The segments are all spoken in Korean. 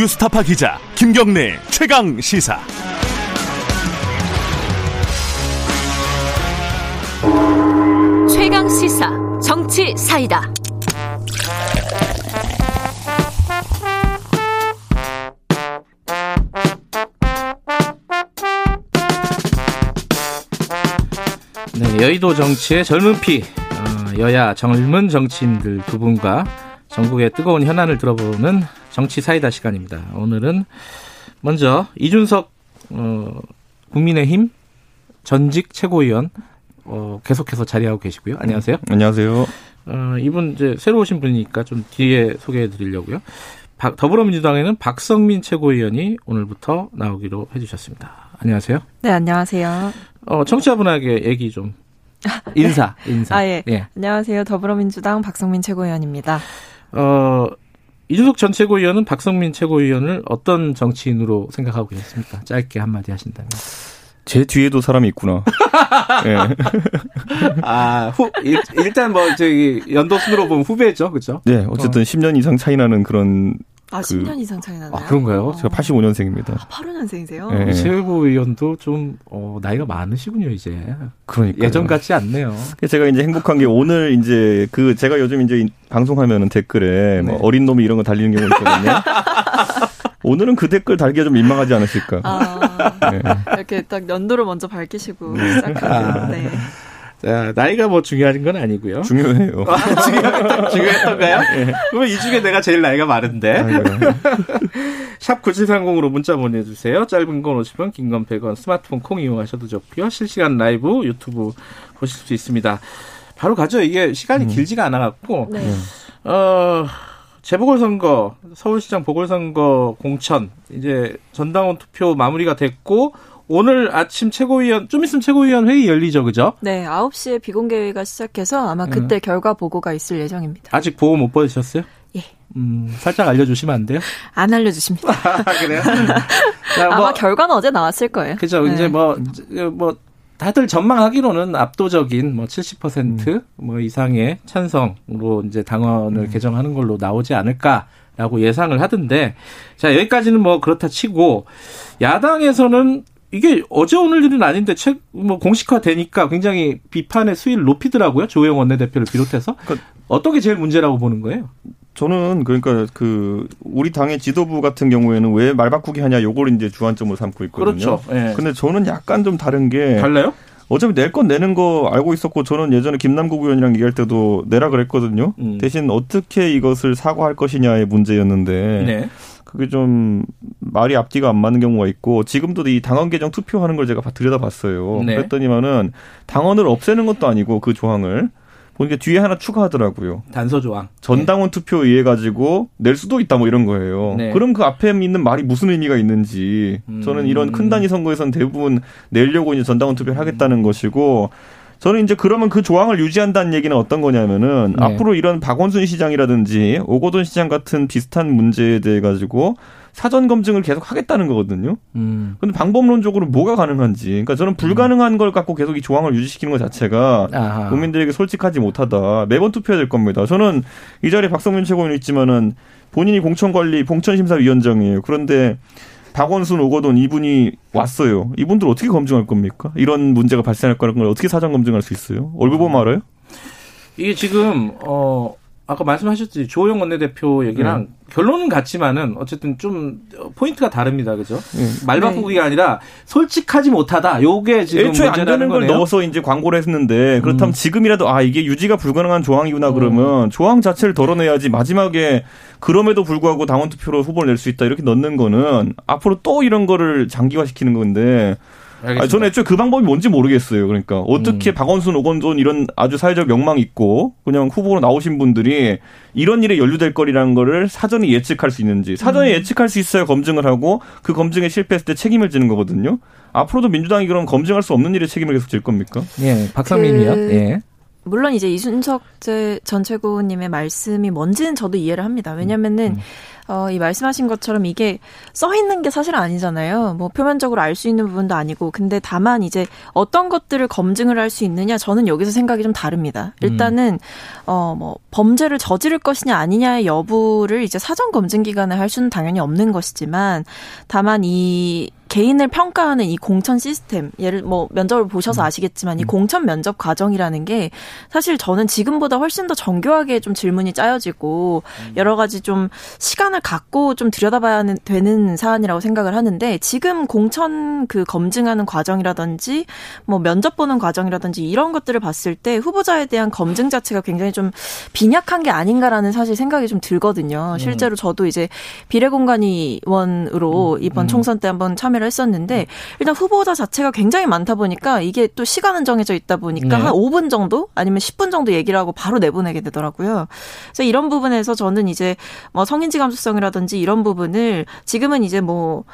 뉴스타파 기자 김경래 최강 시사. 최강 시사 정치 사이다. 네, 여의도 정치의 젊은 피, 여야 젊은 정치인들 두 분과 전국의 뜨거운 현안을 들어보는 정치 사이다 시간입니다. 오늘은 먼저 이준석 국민의힘 전직 최고위원 계속해서 자리하고 계시고요. 안녕하세요. 안녕하세요. 이분 이제 새로 오신 분이니까 좀 뒤에 소개해드리려고요. 더불어민주당에는 박성민 최고위원이 오늘부터 나오기로 해주셨습니다. 안녕하세요. 네, 안녕하세요. 청취자분에게 얘기 좀 인사. 아, 예. 예. 안녕하세요. 더불어민주당 박성민 최고위원입니다. 이준석 전 최고위원은 박성민 최고위원을 어떤 정치인으로 생각하고 계십니까? 짧게 한마디 하신다면. 제 뒤에도 사람이 있구나. 예. 일단 연도순으로 보면 후배죠, 그렇죠? 네, 어쨌든 10년 이상 차이나는 그런. 10년 이상 차이나요? 아, 그런가요? 제가 85년생입니다. 85년생이세요? 네. 최고위원도 좀 나이가 많으시군요, 이제. 그러니까 예전 같지 않네요. 제가 이제 행복한 게 오늘 이제 제가 요즘 이제 방송하면은 댓글에 뭐 어린 놈이 이런 거 달리는 경우가 있거든요. 오늘은 그 댓글 달기가 좀 민망하지 않으실까? 네. 이렇게 딱 연도를 먼저 밝히시고 시작하는. 네. 자, 나이가 뭐 중요한 건 아니고요. 중요해요. 중요했던가요? 네. 그럼 이 중에 내가 제일 나이가 많은데. 샵 9730으로 문자 보내주세요. 짧은 건 50원, 긴 건 100원, 스마트폰 콩 이용하셔도 좋고요. 실시간 라이브 유튜브 보실 수 있습니다. 바로 가죠. 이게 시간이 길지가 않아갖고. 네. 재보궐선거, 서울시장 보궐선거 공천, 이제 전당원 투표 마무리가 됐고, 오늘 아침 좀 있으면 최고위원 회의 열리죠, 그죠? 네, 9시에 비공개 회의가 시작해서 아마 그때 결과 보고가 있을 예정입니다. 아직 보고 못 받으셨어요? 예. 살짝 알려주시면 안 돼요? 안 알려주십니다. 그래요? 자, 아마 결과는 어제 나왔을 거예요. 그죠, 네. 이제 다들 전망하기로는 압도적인 70% 이상의 찬성으로 이제 당원을 개정하는 걸로 나오지 않을까라고 예상을 하던데, 자, 여기까지는 그렇다 치고, 야당에서는 이게 어제 오늘 일은 아닌데 공식화되니까 굉장히 비판의 수위를 높이더라고요. 조영 원내대표를 비롯해서. 어떤 게 제일 문제라고 보는 거예요? 저는 그러니까 우리 당의 지도부 같은 경우에는 왜 말 바꾸기 하냐, 요걸 이제 주안점으로 삼고 있거든요. 그렇죠. 예. 근데 저는 약간 좀 다른 게. 달라요? 어차피 낼 건 내는 거 알고 있었고, 저는 예전에 김남국 의원이랑 얘기할 때도 내라 그랬거든요. 대신 어떻게 이것을 사과할 것이냐의 문제였는데. 네. 그게 좀 말이 앞뒤가 안 맞는 경우가 있고, 지금도 이 당원 개정 투표하는 걸 제가 들여다봤어요. 네. 그랬더니만은 당원을 없애는 것도 아니고 그 조항을 보니까 뒤에 하나 추가하더라고요. 단서 조항. 전당원 투표 의해 가지고 낼 수도 있다 이런 거예요. 네. 그럼 그 앞에 있는 말이 무슨 의미가 있는지. 저는 이런 큰 단위 선거에서는 대부분 내려고 이제 전당원 투표를 하겠다는 것이고, 저는 이제 그러면 그 조항을 유지한다는 얘기는 어떤 거냐면은, 네. 앞으로 이런 박원순 시장이라든지 오거돈 시장 같은 비슷한 문제에 대해 가지고 사전 검증을 계속 하겠다는 거거든요. 근데 방법론적으로 뭐가 가능한지. 그러니까 저는 불가능한 걸 갖고 계속 이 조항을 유지시키는 것 자체가 국민들에게 솔직하지 못하다. 매번 투표해야 될 겁니다. 저는 이 자리에 박성민 최고위원 있지만은 본인이 공천심사위원장이에요. 그런데 박원순, 오거돈 이분이 왔어요. 이분들 어떻게 검증할 겁니까? 이런 문제가 발생할 거라는 걸 어떻게 사전 검증할 수 있어요? 얼굴 보면 알아요? 이게 지금 아까 말씀하셨듯이 조영 원내대표 얘기랑 결론은 같지만은 어쨌든 좀 포인트가 다릅니다, 그죠? 말 바꾸기가 아니라 솔직하지 못하다. 요게 지금 애초에 안 되는 걸 넣어서 이제 광고를 했는데, 그렇다면 지금이라도 이게 유지가 불가능한 조항이구나 그러면 조항 자체를 덜어내야지, 마지막에 그럼에도 불구하고 당원 투표로 후보를 낼 수 있다 이렇게 넣는 거는 앞으로 또 이런 거를 장기화시키는 건데. 알겠습니다. 저는 애초에 그 방법이 뭔지 모르겠어요. 그러니까 어떻게 박원순, 오건돈 이런 아주 사회적 명망 있고 그냥 후보로 나오신 분들이 이런 일에 연루될 거리라는 거를 사전에 예측할 수 있는지. 사전에 예측할 수 있어야 검증을 하고 그 검증에 실패했을 때 책임을 지는 거거든요. 앞으로도 민주당이 그럼 검증할 수 없는 일에 책임을 계속 질 겁니까? 예, 박상민이요. 예. 물론 이제 이순석 전 최고님의 말씀이 뭔지는 저도 이해를 합니다. 왜냐면은 이 말씀하신 것처럼 이게 써 있는 게 사실 아니잖아요. 뭐 표면적으로 알 수 있는 부분도 아니고, 근데 다만 이제 어떤 것들을 검증을 할 수 있느냐, 저는 여기서 생각이 좀 다릅니다. 일단은 뭐 범죄를 저지를 것이냐 아니냐의 여부를 이제 사전 검증 기간에 할 수는 당연히 없는 것이지만, 다만 이 개인을 평가하는 이 공천 시스템, 예를 뭐 면접을 보셔서 아시겠지만 이 공천 면접 과정이라는 게 사실 저는 지금보다 훨씬 더 정교하게 좀 질문이 짜여지고 여러 가지 좀 시간을 갖고 좀 들여다봐야 되는 사안이라고 생각을 하는데, 지금 공천 그 검증하는 과정이라든지 뭐 면접 보는 과정이라든지 이런 것들을 봤을 때 후보자에 대한 검증 자체가 굉장히 좀 빈약한 게 아닌가라는 사실 생각이 좀 들거든요. 실제로 저도 이제 비례공관위원으로 이번 총선 때 한번 참여를 했었는데, 일단 후보자 자체가 굉장히 많다 보니까 이게 또 시간은 정해져 있다 보니까 네. 한 5분 정도 아니면 10분 정도 얘기를 하고 바로 내보내게 되더라고요. 그래서 이런 부분에서 저는 이제 뭐 성인지 감수성이라든지 이런 부분을 지금은 이제 뭐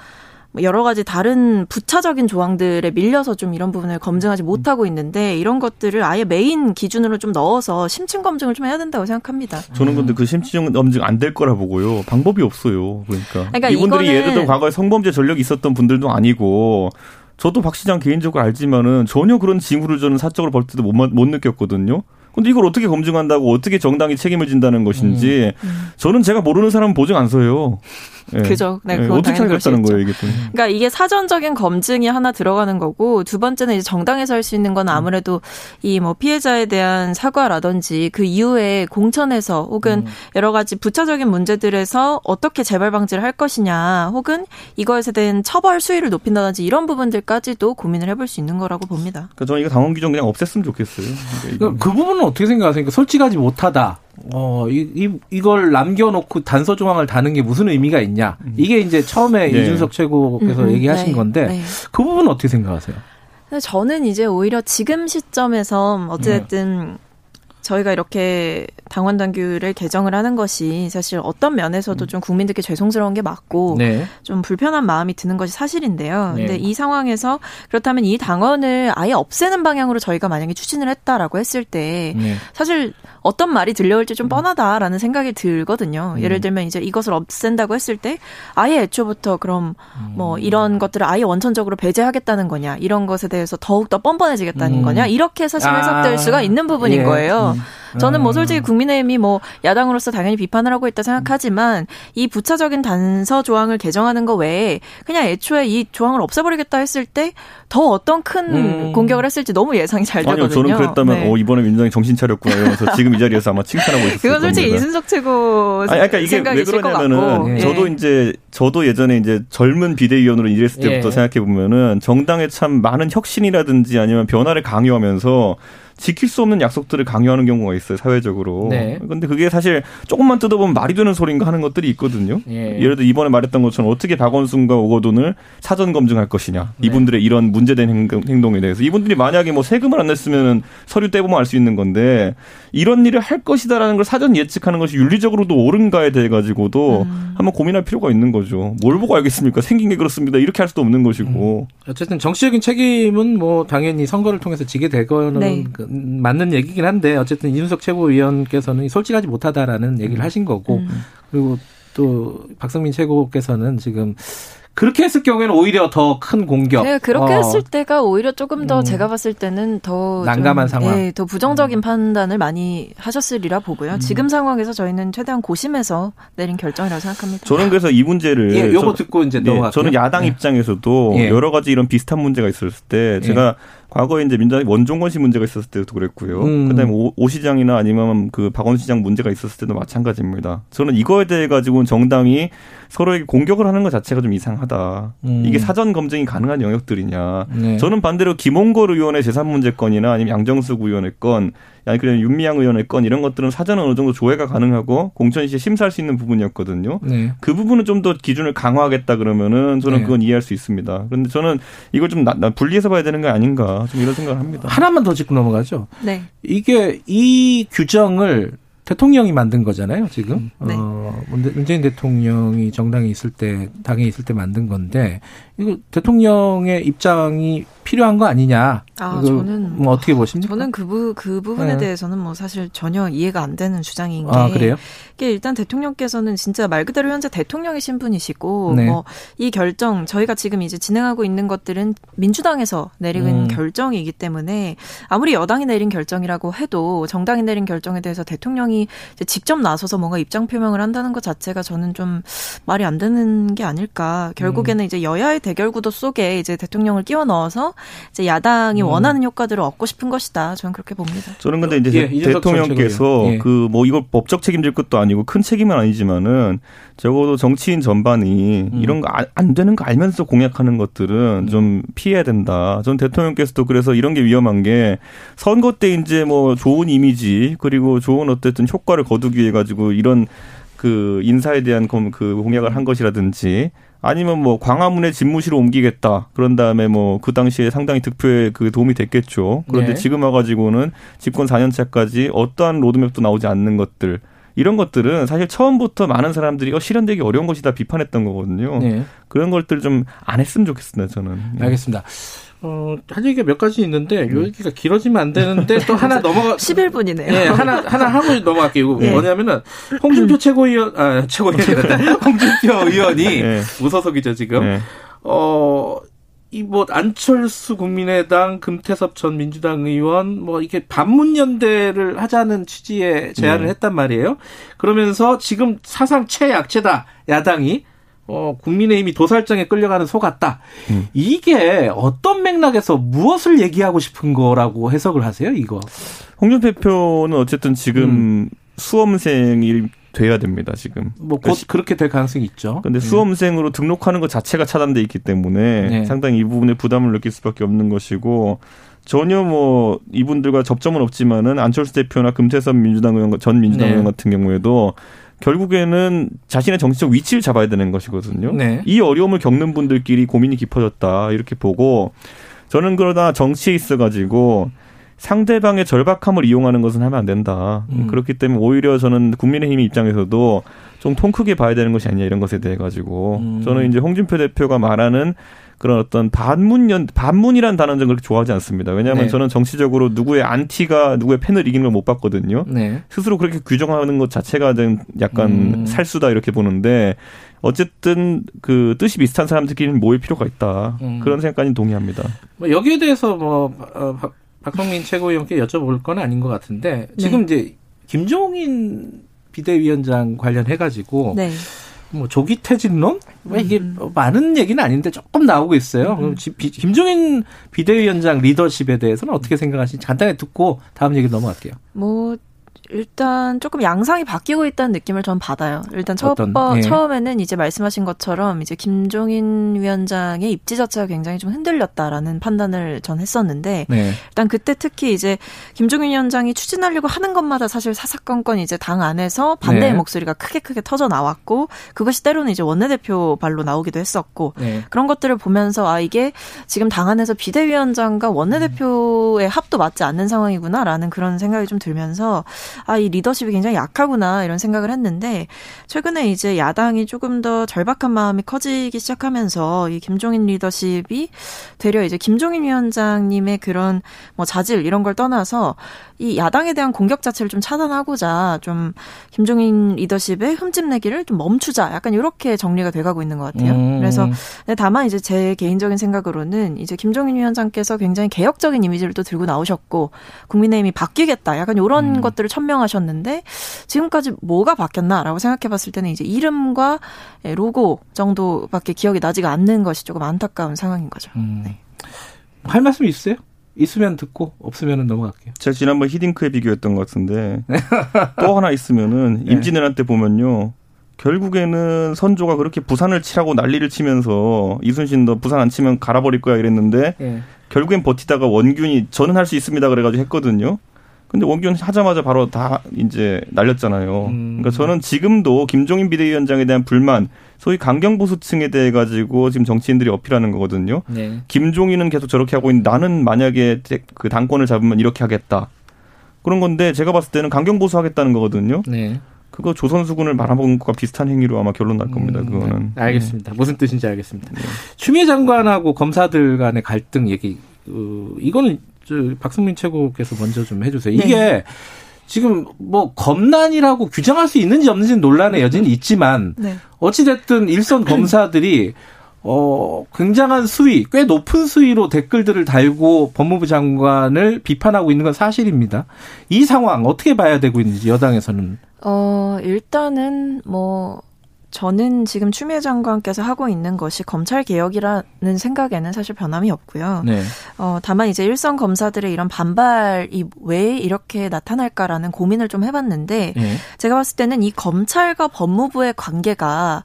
여러 가지 다른 부차적인 조항들에 밀려서 좀 이런 부분을 검증하지 못하고 있는데, 이런 것들을 아예 메인 기준으로 좀 넣어서 심층 검증을 좀 해야 된다고 생각합니다. 저는 근데 그 심층 검증 안 될 거라 보고요. 방법이 없어요. 그러니까 이분들이 예를 들어 과거에 성범죄 전력이 있었던 분들도 아니고, 저도 박 시장 개인적으로 알지만은 전혀 그런 징후를 저는 사적으로 볼 때도 못 느꼈거든요. 근데 이걸 어떻게 검증한다고 어떻게 정당이 책임을 진다는 것인지 저는 제가 모르는 사람은 보증 안 서요. 네. 그죠. 네, 네. 어떻게 하겠다는 거예요, 이게 또. 그러니까 이게 사전적인 검증이 하나 들어가는 거고, 두 번째는 이제 정당에서 할 수 있는 건 아무래도 이 뭐 피해자에 대한 사과라든지 그 이후에 공천에서 혹은 여러 가지 부차적인 문제들에서 어떻게 재발 방지를 할 것이냐, 혹은 이것에 대한 처벌 수위를 높인다든지 이런 부분들까지도 고민을 해볼 수 있는 거라고 봅니다. 그러니까 저는 이거 당원 규정 그냥 없앴으면 좋겠어요. 그러니까 그 부분은 어떻게 생각하세요? 그러니까 솔직하지 못하다. 이걸 남겨놓고 단서 조항을 다는 게 무슨 의미가 있냐. 이게 이제 처음에 네. 이준석 최고께서 얘기하신 네. 건데 네. 그 부분은 어떻게 생각하세요? 저는 이제 오히려 지금 시점에서 어쨌든 네. 저희가 이렇게 당원 당규를 개정을 하는 것이 사실 어떤 면에서도 좀 국민들께 죄송스러운 게 맞고 네. 좀 불편한 마음이 드는 것이 사실인데요. 네. 근데 이 상황에서 그렇다면 이 당원을 아예 없애는 방향으로 저희가 만약에 추진을 했다라고 했을 때 네. 사실 어떤 말이 들려올지 좀 뻔하다라는 생각이 들거든요. 예를 들면 이제 이것을 없앤다고 했을 때 아예 애초부터 그럼 뭐 이런 것들을 아예 원천적으로 배제하겠다는 거냐, 이런 것에 대해서 더욱더 뻔뻔해지겠다는 거냐, 이렇게 사실 해석될 수가 있는 부분인 예. 거예요. 저는 뭐 솔직히 국민의힘이 뭐 야당으로서 당연히 비판을 하고 있다 생각하지만, 이 부차적인 단서 조항을 개정하는 거 외에 그냥 애초에 이 조항을 없애버리겠다 했을 때 더 어떤 큰 공격을 했을지 너무 예상이 잘 되거든요. 아니요, 저는 그랬다면 네. 이번에 민주당이 정신 차렸구나 이러면서 지금 이 자리에서 아마 칭찬하고 있었을 겁니다. 그건 솔직히 이준석 최고 그러니까 이게 생각이 있을 것 같고. 예. 저도 예전에 이제 젊은 비대위원으로 일했을 때부터 예. 생각해 보면은 정당에 참 많은 혁신이라든지 아니면 변화를 강요하면서 지킬 수 없는 약속들을 강요하는 경우가 있어요, 사회적으로. 네. 근데 그게 사실 조금만 뜯어보면 말이 되는 소린가 하는 것들이 있거든요. 예. 예를 들어 이번에 말했던 것처럼 어떻게 박원순과 오거돈을 사전 검증할 것이냐. 네. 이분들의 이런 문제된 행동에 대해서. 이분들이 만약에 뭐 세금을 안 냈으면 서류 떼보면 알 수 있는 건데, 이런 일을 할 것이다라는 걸 사전 예측하는 것이 윤리적으로도 옳은가에 대해 가지고도 한번 고민할 필요가 있는 거죠. 뭘 보고 알겠습니까? 생긴 게 그렇습니다. 이렇게 할 수도 없는 것이고. 어쨌든 정치적인 책임은 뭐 당연히 선거를 통해서 지게 되거나 네. 맞는 얘기긴 한데, 어쨌든 이준석 최고위원께서는 솔직하지 못하다라는 얘기를 하신 거고, 그리고 또 박성민 최고께서는 지금 그렇게 했을 경우에는 오히려 더 큰 공격. 네, 그렇게 했을 때가 오히려 조금 더 제가 봤을 때는 더 난감한 상황. 네, 더 부정적인 판단을 많이 하셨으리라 보고요. 지금 상황에서 저희는 최대한 고심해서 내린 결정이라고 생각합니다. 저는 그래서 이 문제를 예, 요거 듣고 이제 넘어갈게요. 저는 야당 예. 입장에서도 예. 여러 가지 이런 비슷한 문제가 있었을 때 제가 예. 과거에 이제 민주당이 원종건 씨 문제가 있었을 때도 그랬고요. 그다음에 오 시장이나 아니면 그 박원순 시장 문제가 있었을 때도 마찬가지입니다. 저는 이거에 대해 가지고는 정당이 서로에게 공격을 하는 것 자체가 좀 이상하다. 이게 사전 검증이 가능한 영역들이냐. 네. 저는 반대로 김홍걸 의원의 재산 문제 건이나 아니면 양정숙 의원의 건, 아니면 윤미향 의원의 건, 이런 것들은 사전은 어느 정도 조회가 가능하고 공천 시에 심사할 수 있는 부분이었거든요. 네. 그 부분은 좀 더 기준을 강화하겠다 그러면은 저는 네. 그건 이해할 수 있습니다. 그런데 저는 이걸 좀 분리해서 봐야 되는 게 아닌가. 좀 이런 생각을 합니다. 하나만 더 짚고 넘어가죠. 네. 이게 이 규정을 대통령이 만든 거잖아요, 지금. 네. 문재인 대통령이 정당에 있을 때, 당에 있을 때 만든 건데, 이거 대통령의 입장이 필요한 거 아니냐. 아, 저는 뭐 어떻게 보십니까? 저는 그 부분에 네. 대해서는 뭐 사실 전혀 이해가 안 되는 주장인 게. 아, 그래요? 이게 일단 대통령께서는 진짜 말 그대로 현재 대통령이신 분이시고 네. 뭐 이 결정 저희가 지금 이제 진행하고 있는 것들은 민주당에서 내린 결정이기 때문에 아무리 여당이 내린 결정이라고 해도 정당이 내린 결정에 대해서 대통령이 이제 직접 나서서 뭔가 입장 표명을 한다는 것 자체가 저는 좀 말이 안 되는 게 아닐까. 결국에는 이제 여야의 대결 구도 속에 이제 대통령을 끼워 넣어서 이제 야당이 원하는 효과들을 얻고 싶은 것이다. 저는 그렇게 봅니다. 저는 근데 이제 대통령께서 예. 그 뭐 이걸 법적 책임질 것도 아니고 큰 책임은 아니지만은 적어도 정치인 전반이 이런 거 안 되는 거 알면서 공약하는 것들은 좀 피해야 된다. 전 대통령께서도 그래서 이런 게 위험한 게 선거 때 이제 뭐 좋은 이미지 그리고 좋은 어쨌든 효과를 거두기 위해 가지고 이런 그 인사에 대한 그 공약을 한 것이라든지. 아니면 뭐 광화문에 집무실을 옮기겠다. 그런 다음에 뭐 그 당시에 상당히 득표에 그 도움이 됐겠죠. 그런데 네. 지금 와가지고는 집권 4년차까지 어떠한 로드맵도 나오지 않는 것들. 이런 것들은 사실 처음부터 많은 사람들이 실현되기 어려운 것이다 비판했던 거거든요. 네. 그런 것들 좀 안 했으면 좋겠습니다. 저는. 알겠습니다. 할 얘기가 몇 가지 있는데 여기가 길어지면 안 되는데 또 하나 넘어가 11분이네요. 네, 하나 하고 넘어갈게요. 네. 뭐냐면은 홍준표 홍준표 의원이 네. 무소속이죠 지금. 네. 이 뭐 안철수 국민의당, 금태섭 전 민주당 의원 뭐 이게 반문연대를 하자는 취지의 제안을 했단 말이에요. 그러면서 지금 사상 최약체다 야당이. 국민의힘이 도살장에 끌려가는 소 같다. 이게 어떤 맥락에서 무엇을 얘기하고 싶은 거라고 해석을 하세요, 이거? 홍준표 대표는 어쨌든 지금 수험생이 돼야 됩니다, 지금. 뭐, 곧 그렇게 될 가능성이 있죠. 근데 수험생으로 등록하는 것 자체가 차단되어 있기 때문에 네. 상당히 이 부분에 부담을 느낄 수밖에 없는 것이고, 전혀 뭐 이분들과 접점은 없지만은 안철수 대표나 금태섭 민주당 의원, 전 민주당 네. 의원 같은 경우에도 결국에는 자신의 정치적 위치를 잡아야 되는 것이거든요. 네. 이 어려움을 겪는 분들끼리 고민이 깊어졌다 이렇게 보고 저는 그러다 정치에 있어가지고 상대방의 절박함을 이용하는 것은 하면 안 된다. 그렇기 때문에 오히려 저는 국민의힘 입장에서도 좀 통 크게 봐야 되는 것이 아니냐 이런 것에 대해 가지고 저는 이제 홍준표 대표가 말하는 그런 어떤 반문이란 단어는 그렇게 좋아하지 않습니다. 왜냐하면 네. 저는 정치적으로 누구의 안티가 누구의 팬을 이기는 걸 못 봤거든요. 네. 스스로 그렇게 규정하는 것 자체가 약간 살수다 이렇게 보는데 어쨌든 그 뜻이 비슷한 사람들끼리는 모일 필요가 있다. 그런 생각까지는 동의합니다. 뭐 여기에 대해서 뭐 박성민 최고위원께 여쭤볼 건 아닌 것 같은데 지금 이제 김종인 비대위원장 관련해가지고 네. 뭐 조기 퇴진론? 뭐 이게 많은 얘기는 아닌데 조금 나오고 있어요. 김종인 비대위원장 리더십에 대해서는 어떻게 생각하시는지 간단히 듣고 다음 얘기 넘어갈게요. 뭐 일단 조금 양상이 바뀌고 있다는 느낌을 전 받아요. 일단 처음에는 이제 말씀하신 것처럼 이제 김종인 위원장의 입지 자체가 굉장히 좀 흔들렸다라는 판단을 전 했었는데 네. 일단 그때 특히 이제 김종인 위원장이 추진하려고 하는 것마다 사실 사사건건 이제 당 안에서 반대의 네. 목소리가 크게 터져 나왔고 그것이 때로는 이제 원내대표 발로 나오기도 했었고 네. 그런 것들을 보면서 아 이게 지금 당 안에서 비대위원장과 원내대표의 합도 맞지 않는 상황이구나라는 그런 생각이 좀 들면서 아, 이 리더십이 굉장히 약하구나 이런 생각을 했는데 최근에 이제 야당이 조금 더 절박한 마음이 커지기 시작하면서 이 김종인 리더십이 되려 이제 김종인 위원장님의 그런 뭐 자질 이런 걸 떠나서 이 야당에 대한 공격 자체를 좀 차단하고자 좀 김종인 리더십의 흠집내기를 좀 멈추자 약간 이렇게 정리가 돼가고 있는 것 같아요. 그래서 다만 이제 제 개인적인 생각으로는 이제 김종인 위원장께서 굉장히 개혁적인 이미지를 또 들고 나오셨고 국민의힘이 바뀌겠다 약간 이런 것들을 천명하셨는데 지금까지 뭐가 바뀌었나라고 생각해봤을 때는 이제 이름과 로고 정도밖에 기억이 나지가 않는 것이 조금 안타까운 상황인 거죠. 네. 할 말씀 있으세요? 있으면 듣고 없으면 넘어갈게요. 제가 지난번 히딩크에 비교했던 것 같은데 또 하나 있으면은 임진왜란 때 보면요. 결국에는 선조가 그렇게 부산을 치라고 난리를 치면서 이순신 너 부산 안 치면 갈아버릴 거야 이랬는데 결국엔 버티다가 원균이 저는 할 수 있습니다 그래가지고 했거든요. 근데 원균 하자마자 바로 다 이제 날렸잖아요. 그러니까 저는 지금도 김종인 비대위원장에 대한 불만, 소위 강경보수층에 대해 가지고 지금 정치인들이 어필하는 거거든요. 네. 김종인은 계속 저렇게 하고 있는데 나는 만약에 그 당권을 잡으면 이렇게 하겠다. 그런 건데 제가 봤을 때는 강경보수 하겠다는 거거든요. 네. 그거 조선수군을 말아먹은 것과 비슷한 행위로 아마 결론 날 겁니다. 그거는. 네. 알겠습니다. 네. 무슨 뜻인지 알겠습니다. 네. 추미애 장관하고 검사들 간의 갈등 얘기. 이거는 박승민 최고께서 먼저 좀 해주세요. 이게 네. 지금 뭐 검난이라고 규정할 수 있는지 없는지 논란의 여지는 있지만 네. 어찌됐든 일선 검사들이 굉장한 수위, 꽤 높은 수위로 댓글들을 달고 법무부 장관을 비판하고 있는 건 사실입니다. 이 상황 어떻게 봐야 되고 있는지 여당에서는. 일단은 뭐 저는 지금 추미애 장관께서 하고 있는 것이 검찰개혁이라는 생각에는 사실 변함이 없고요. 네. 다만 이제 일선 검사들의 이런 반발이 왜 이렇게 나타날까라는 고민을 좀 해봤는데 네. 제가 봤을 때는 이 검찰과 법무부의 관계가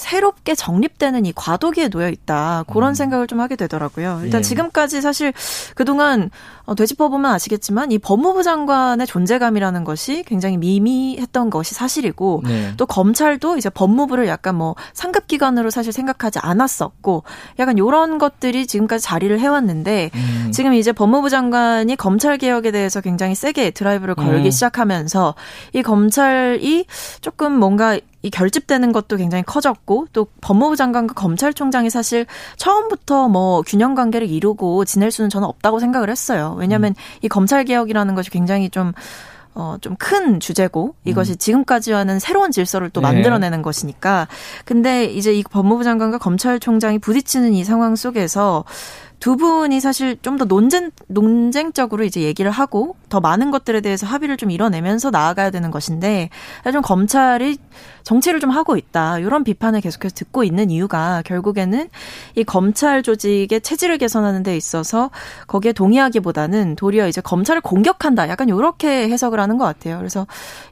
새롭게 정립되는 이 과도기에 놓여 있다. 그런 생각을 좀 하게 되더라고요. 일단 예. 지금까지 사실 그동안 되짚어보면 아시겠지만 이 법무부 장관의 존재감이라는 것이 굉장히 미미했던 것이 사실이고 네. 또 검찰도 이제 법무부를 약간 뭐 상급기관으로 사실 생각하지 않았었고 약간 이런 것들이 지금까지 자리를 해왔는데 지금 이제 법무부 장관이 검찰개혁에 대해서 굉장히 세게 드라이브를 걸기 시작하면서 이 검찰이 조금 뭔가 이 결집되는 것도 굉장히 커졌고 또 법무부 장관과 검찰총장이 사실 처음부터 뭐 균형 관계를 이루고 지낼 수는 저는 없다고 생각을 했어요. 왜냐하면 이 검찰개혁이라는 것이 굉장히 좀 큰 주제고 이것이 지금까지와는 새로운 질서를 또 만들어내는 네. 것이니까. 근데 이제 이 법무부 장관과 검찰총장이 부딪히는 이 상황 속에서 두 분이 사실 좀 더 논쟁적으로 이제 얘기를 하고 더 많은 것들에 대해서 합의를 좀 이뤄내면서 나아가야 되는 것인데 좀 검찰이 정치를 좀 하고 있다. 이런 비판을 계속해서 듣고 있는 이유가 결국에는 이 검찰 조직의 체질을 개선하는 데 있어서 거기에 동의하기보다는 도리어 이제 검찰을 공격한다. 약간 이렇게 해석을 하는 것 같아요. 그래서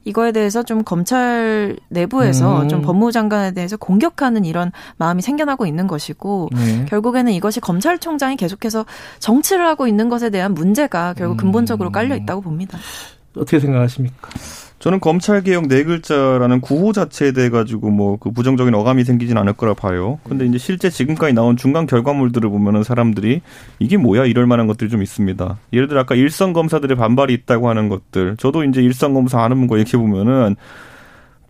이거에 대해서 좀 검찰 내부에서 좀 법무부 장관에 대해서 공격하는 이런 마음이 생겨나고 있는 것이고 결국에는 이것이 검찰총장이 계속해서 정치를 하고 있는 것에 대한 문제가 결국 근본적으로 깔려 있다고 봅니다. 어떻게 생각하십니까? 저는 검찰개혁 네 글자라는 구호 자체에 대해 가지고 뭐 그 부정적인 어감이 생기진 않을 거라 봐요. 근데 이제 실제 지금까지 나온 중간 결과물들을 보면은 사람들이 이게 뭐야 이럴 만한 것들이 좀 있습니다. 예를 들어 아까 일선 검사들의 반발이 있다고 하는 것들. 저도 이제 일선 검사 아는 거 얘기해 보면은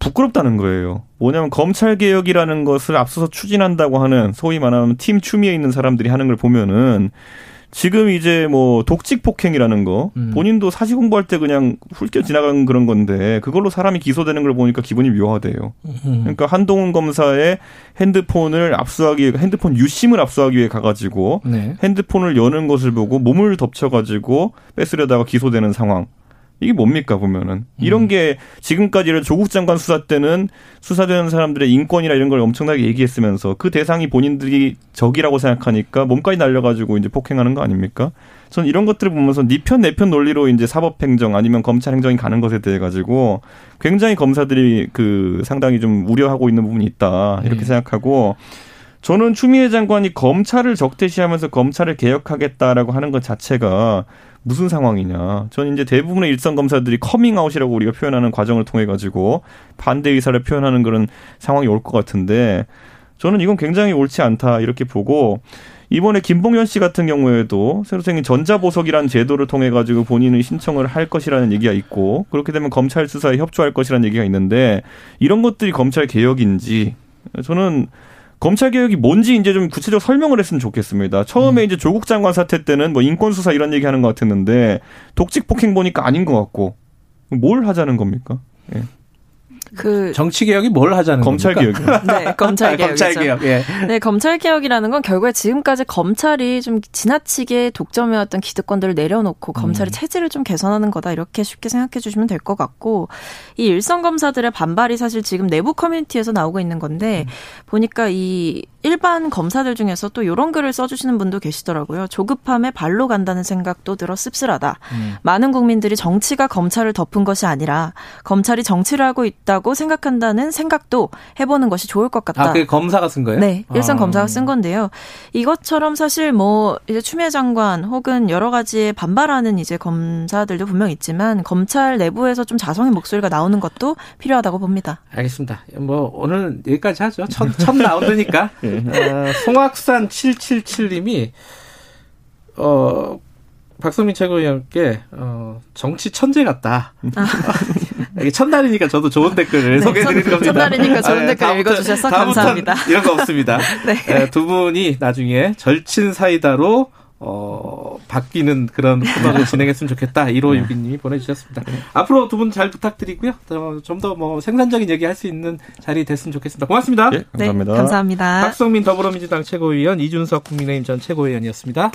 부끄럽다는 거예요. 뭐냐면 검찰개혁이라는 것을 앞서서 추진한다고 하는 소위 말하면 팀 추미애 있는 사람들이 하는 걸 보면은 지금 이제 뭐 독직 폭행이라는 거 본인도 사시 공부할 때 그냥 훑겨 지나간 그런 건데 그걸로 사람이 기소되는 걸 보니까 기분이 묘하대요. 그러니까 한동훈 검사의 핸드폰을 압수하기 위해 핸드폰 유심을 압수하기 위해 가가지고 네. 핸드폰을 여는 것을 보고 몸을 덮쳐가지고 뺏으려다가 기소되는 상황. 이게 뭡니까 보면은 이런 게 지금까지를 조국 장관 수사 때는 수사되는 사람들의 인권이나 이런 걸 엄청나게 얘기했으면서 그 대상이 본인들이 적이라고 생각하니까 몸까지 날려가지고 이제 폭행하는 거 아닙니까? 전 이런 것들을 보면서 네 편 내 편 논리로 이제 사법행정 아니면 검찰행정이 가는 것에 대해 가지고 굉장히 검사들이 그 상당히 좀 우려하고 있는 부분이 있다 이렇게 생각하고. 저는 추미애 장관이 검찰을 적대시하면서 검찰을 개혁하겠다라고 하는 것 자체가 무슨 상황이냐. 저는 이제 대부분의 일선 검사들이 커밍아웃이라고 우리가 표현하는 과정을 통해 가지고 반대 의사를 표현하는 그런 상황이 올 것 같은데 저는 이건 굉장히 옳지 않다 이렇게 보고 이번에 김봉현 씨 같은 경우에도 새로 생긴 전자보석이라는 제도를 통해 가지고 본인이 신청을 할 것이라는 얘기가 있고 그렇게 되면 검찰 수사에 협조할 것이라는 얘기가 있는데 이런 것들이 검찰 개혁인지 저는 검찰개혁이 뭔지 이제 좀 구체적 설명을 했으면 좋겠습니다. 처음에 이제 조국 장관 사태 때는 뭐 인권수사 이런 얘기 하는 것 같았는데 독직 폭행 보니까 아닌 것 같고 뭘 하자는 겁니까? 예. 그 정치개혁이 뭘 하자는 검찰개혁이요. 네, 검찰개혁이죠. 검찰개혁. 예. 네, 검찰개혁이라는 건 결국에 지금까지 검찰이 좀 지나치게 독점해왔던 기득권들을 내려놓고 검찰의 체질을 좀 개선하는 거다 이렇게 쉽게 생각해 주시면 될 것 같고 이 일선 검사들의 반발이 사실 지금 내부 커뮤니티에서 나오고 있는 건데 보니까 이 일반 검사들 중에서 또 이런 글을 써주시는 분도 계시더라고요. 조급함에 발로 간다는 생각도 들어 씁쓸하다. 많은 국민들이 정치가 검찰을 덮은 것이 아니라 검찰이 정치를 하고 있다고 생각한다는 생각도 해보는 것이 좋을 것 같다. 아, 그게 검사가 쓴 거예요? 네. 일선 검사가 쓴 건데요. 이것처럼 사실 뭐 이제 추미애 장관 혹은 여러 가지에 반발하는 이제 검사들도 분명 있지만 검찰 내부에서 좀 자성의 목소리가 나오는 것도 필요하다고 봅니다. 알겠습니다. 뭐 오늘 여기까지 하죠. 첫 라운드니까. 송학산 777님이 박성민 최고위원께 정치 천재 같다. 이게 첫날이니까 저도 좋은 댓글을 네, 소개해드리는 겁니다. 첫날이니까 좋은 댓글 읽어주셔서 감사합니다. 이런 거 없습니다. 네. 네, 두 분이 나중에 절친 사이다로 바뀌는 그런 코너를 진행했으면 좋겠다. 1562님이 보내주셨습니다. 네. 앞으로 두 분 잘 부탁드리고요. 좀 더 뭐 생산적인 얘기할 수 있는 자리 됐으면 좋겠습니다. 고맙습니다. 네, 감사합니다. 네, 감사합니다. 박성민 더불어민주당 최고위원, 이준석 국민의힘 전 최고위원이었습니다.